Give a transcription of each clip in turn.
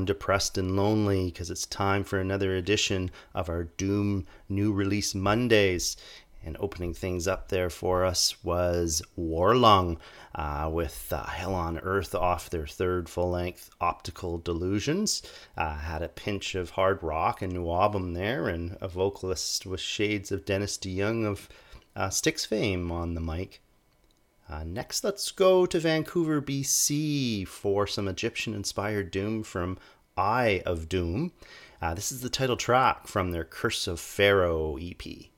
down, depressed and lonely, because it's time for another edition of our Doom New Release Mondays. And opening things up there for us was Warlung with Hell on Earth off their third full-length Optical Delusions. Had a pinch of hard rock and new album there, and a vocalist with shades of Dennis DeYoung of Styx fame on the mic. Next, let's go to Vancouver, BC for some Egyptian-inspired doom from Eye of Doom. This is the title track from their Curse of Pharaoh EP.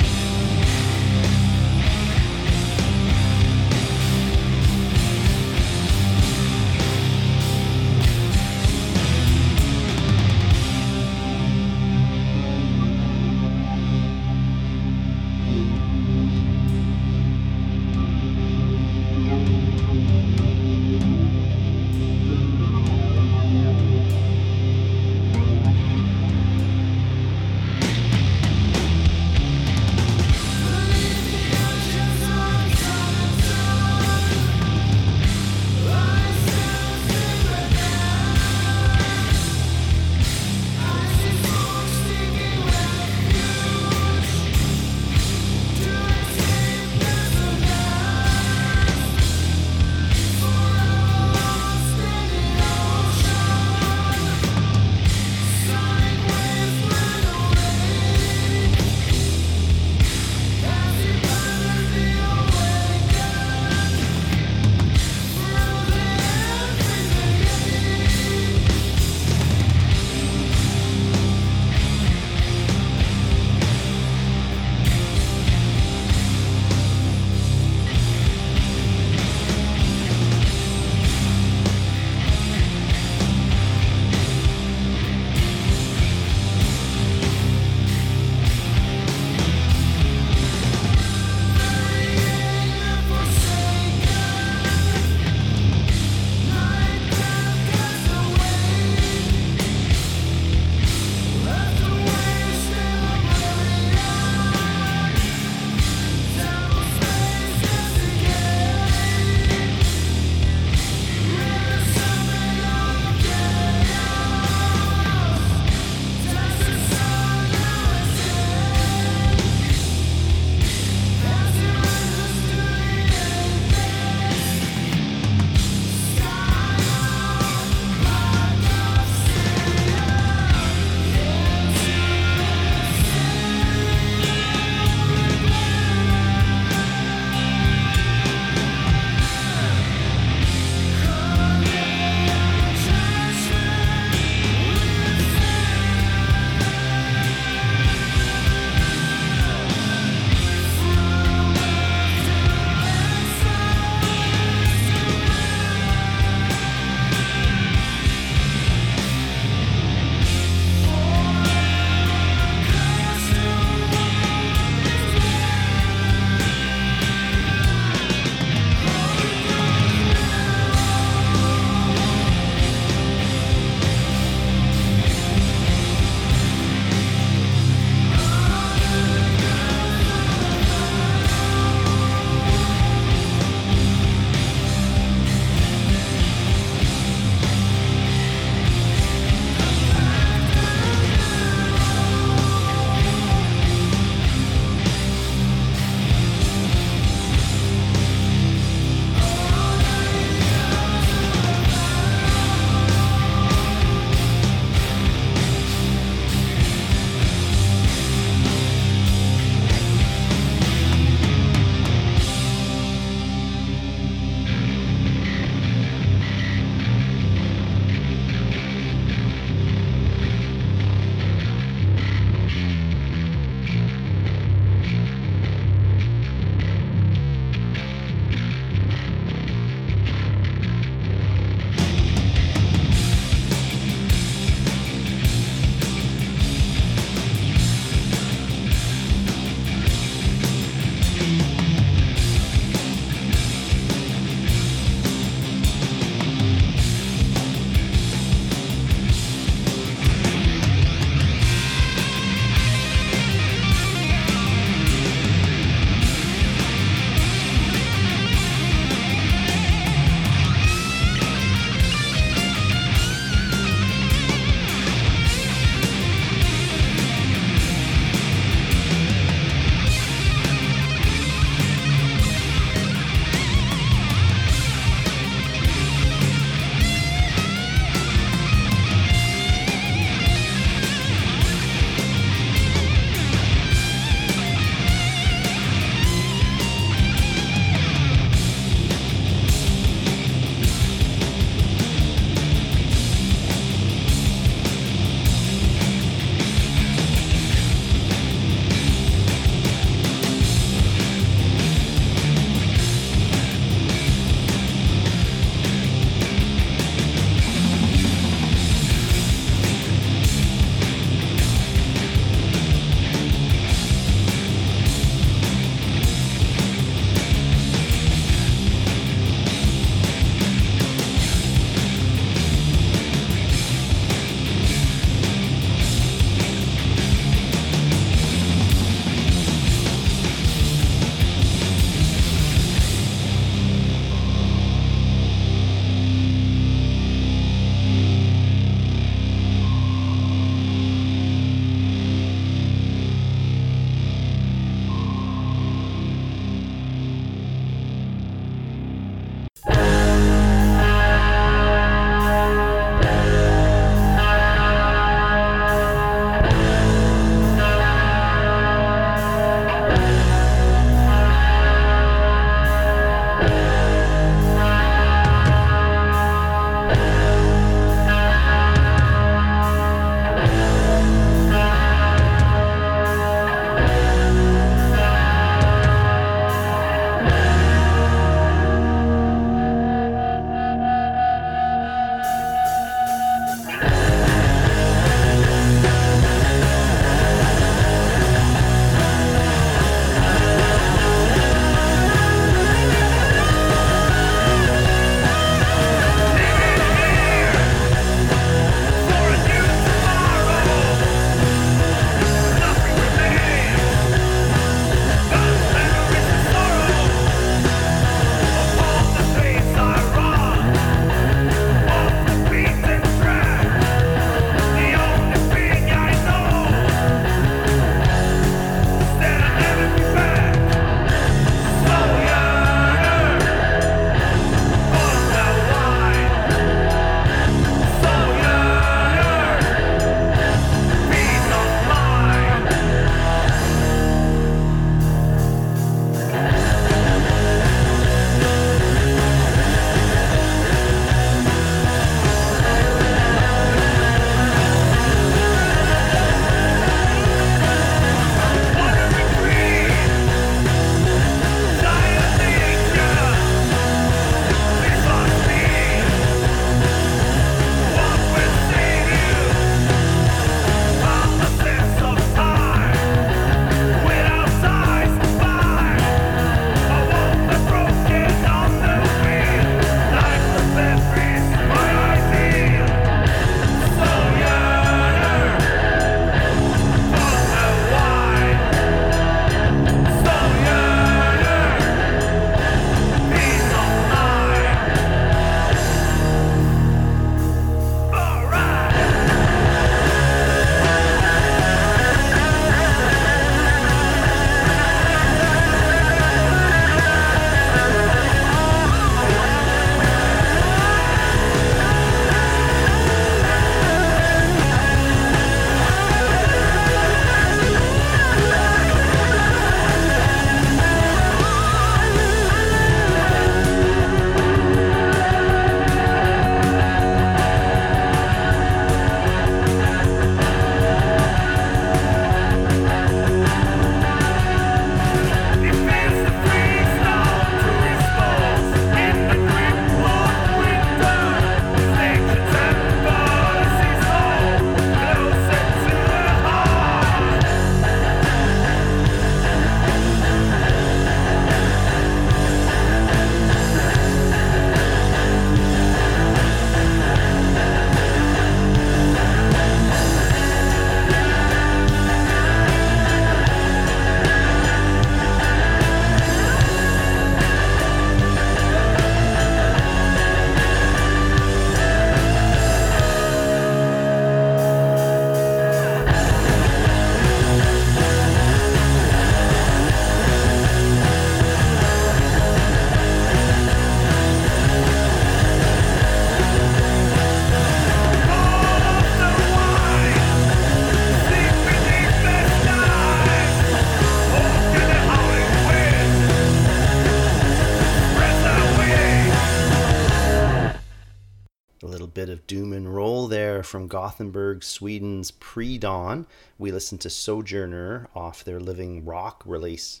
of doom and roll there from Gothenburg, Sweden's Pre-Dawn. We listened to Sojourner off their Living Rock release.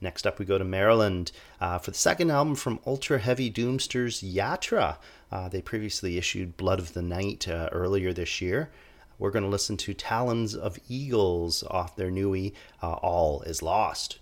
Next up, we go to Maryland for the second album from Ultra Heavy Doomsters Yatra. They previously issued Blood of the Night earlier this year. We're going to listen to Talons of Eagles off their newie, All Is Lost.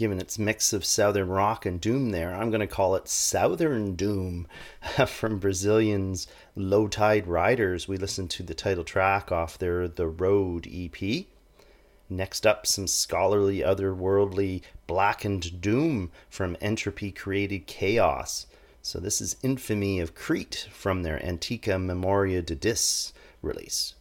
given its mix of Southern Rock and Doom there, I'm going to call it Southern Doom from Brazilians Low Tide Riders. We listened to the title track off their The Road EP. Next up, some scholarly, otherworldly, blackened doom from Entropy Created Chaos. So this is Infamy of Crete from their Antica Memoria de Dis release.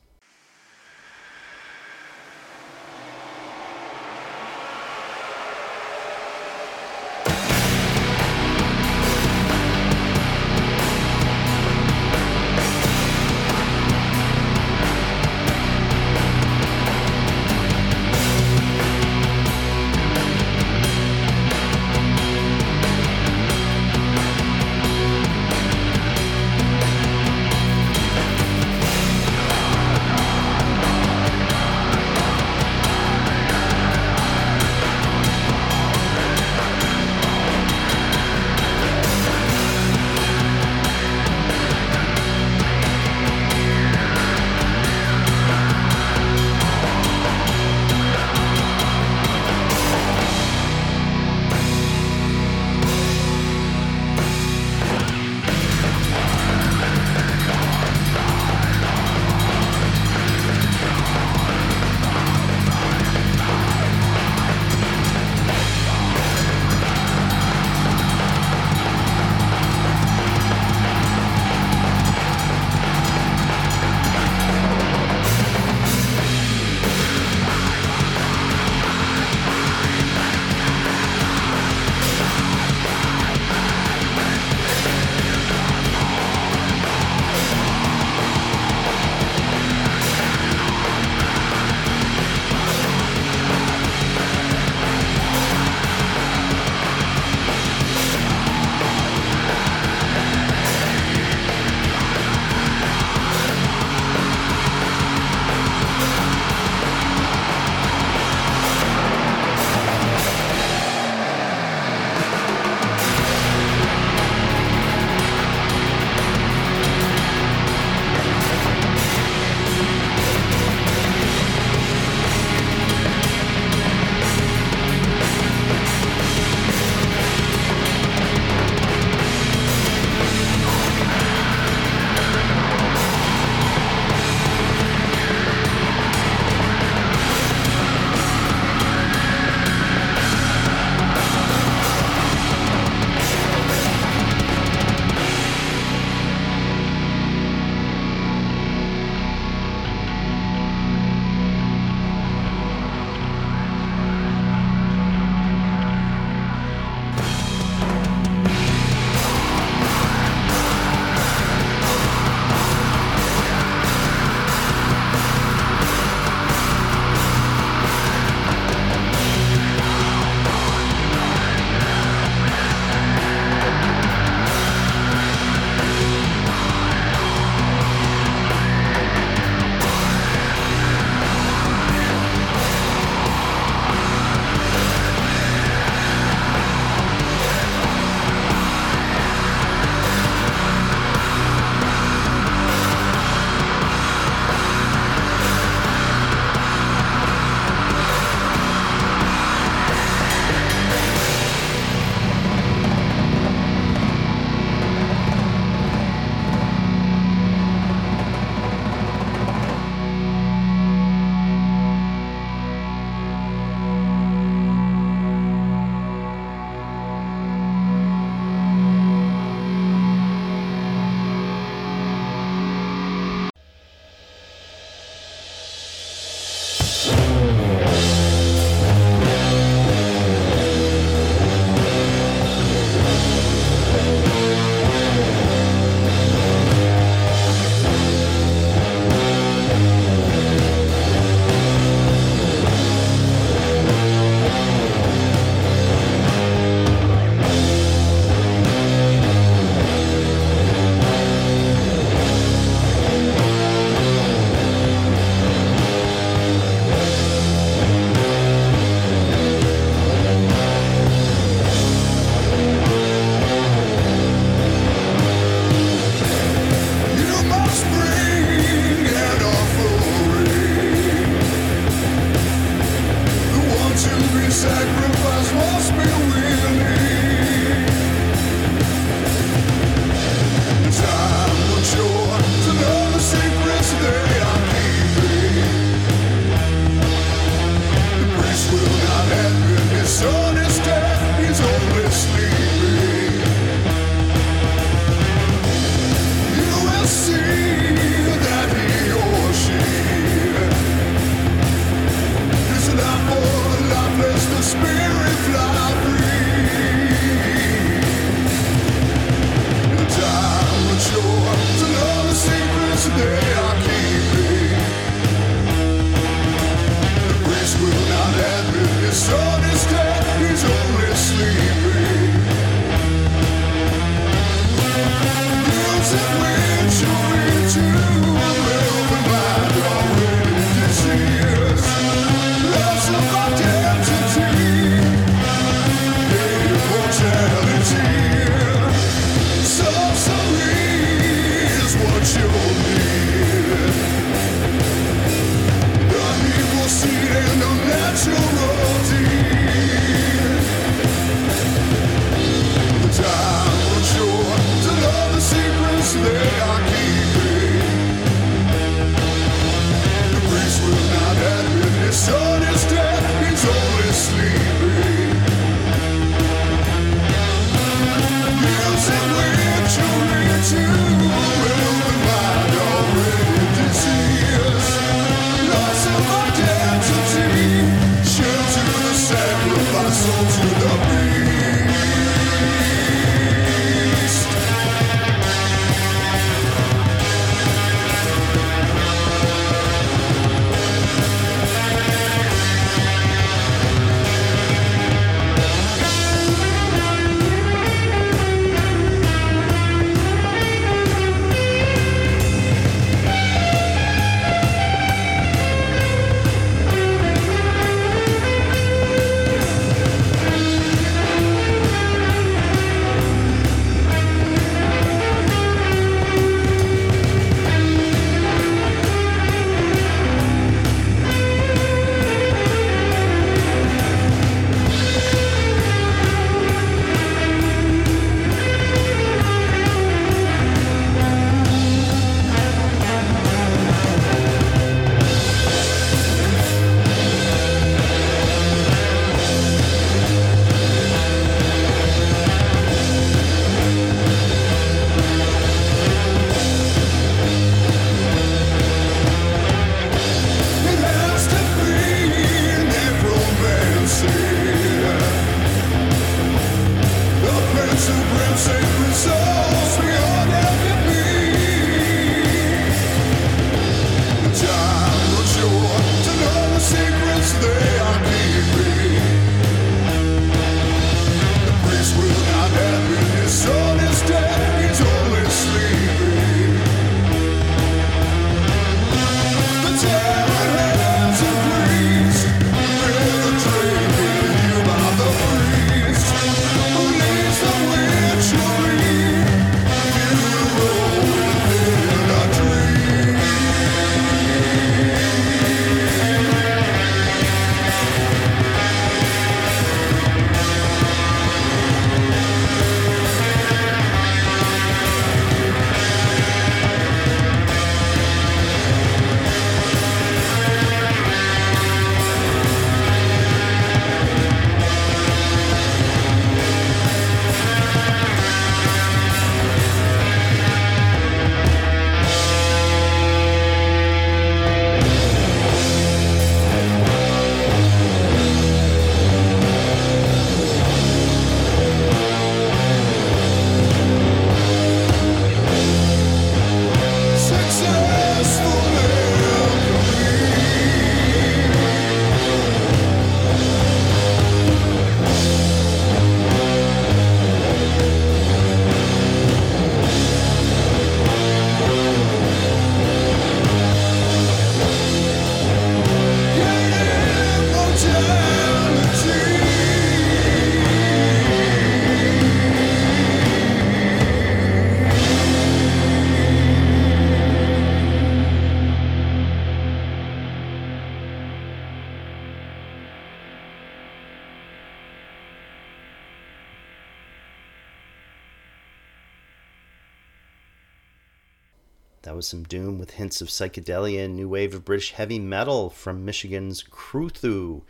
That was some Doom with hints of psychedelia and new wave of British heavy metal from Michigan's Cruthu.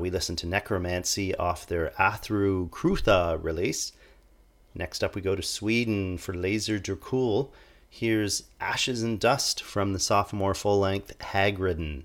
We listened to Necromancy off their Athru Crutha release. Next up we go to Sweden for Laser Dracul. Here's Ashes and Dust from the sophomore full-length Hagridden.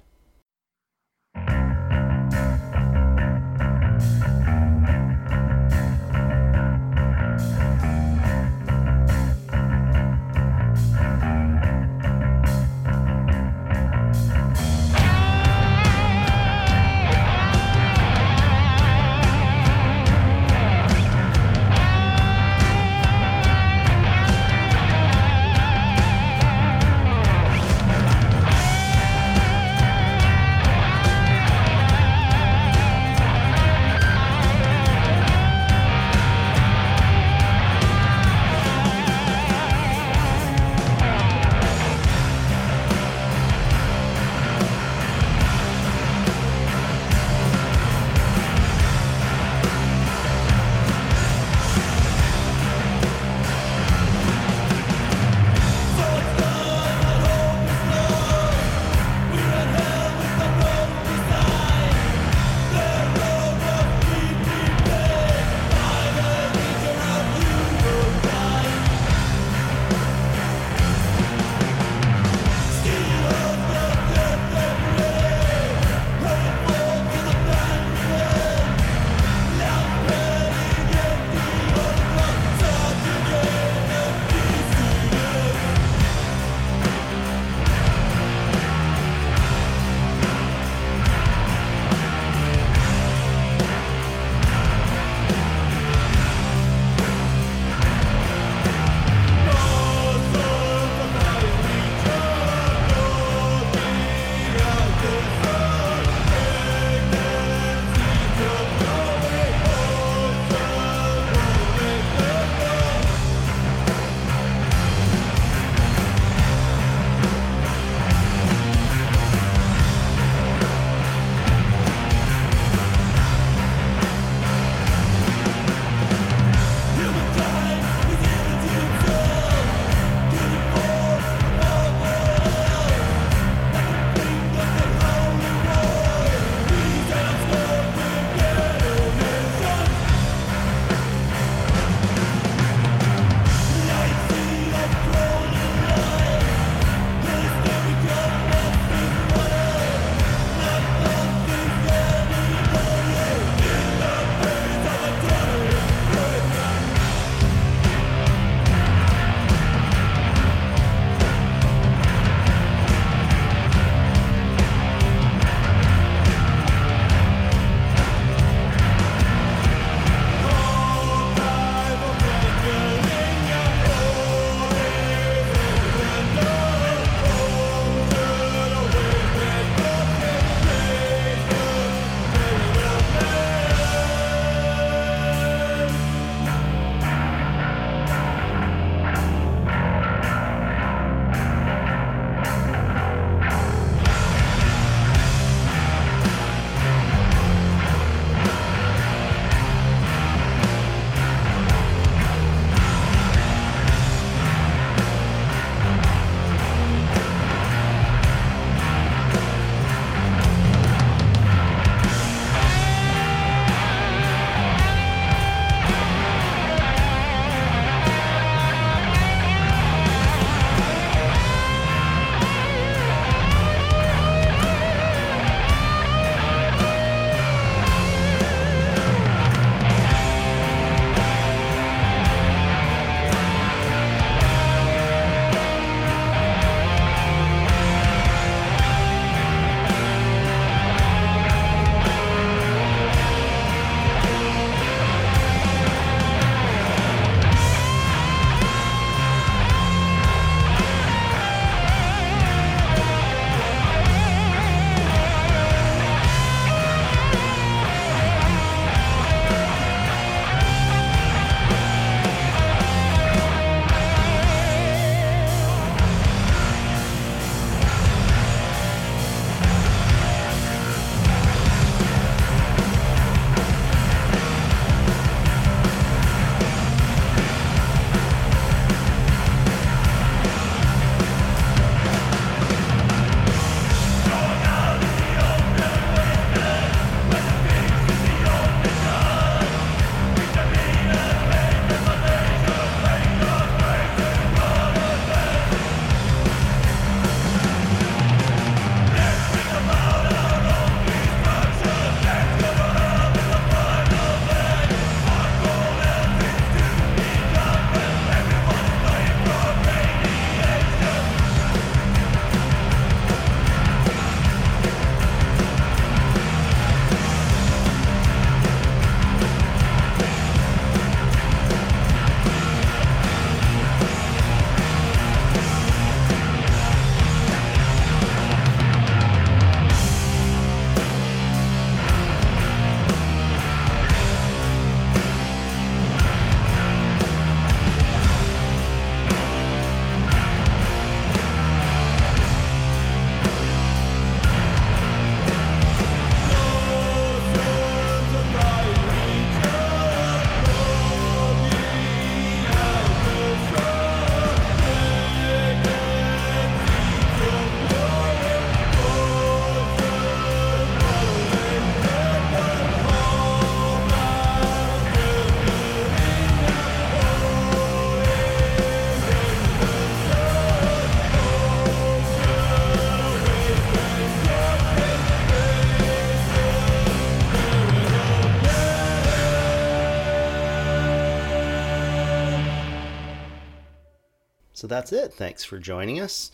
So that's it. Thanks for joining us.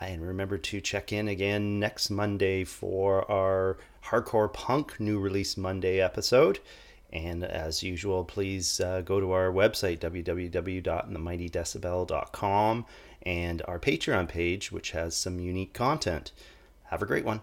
And remember to check in again next Monday for our Hardcore Punk New Release Monday episode. And as usual, please go to our website, www.themightydecibel.com, and our Patreon page, which has some unique content. Have a great one.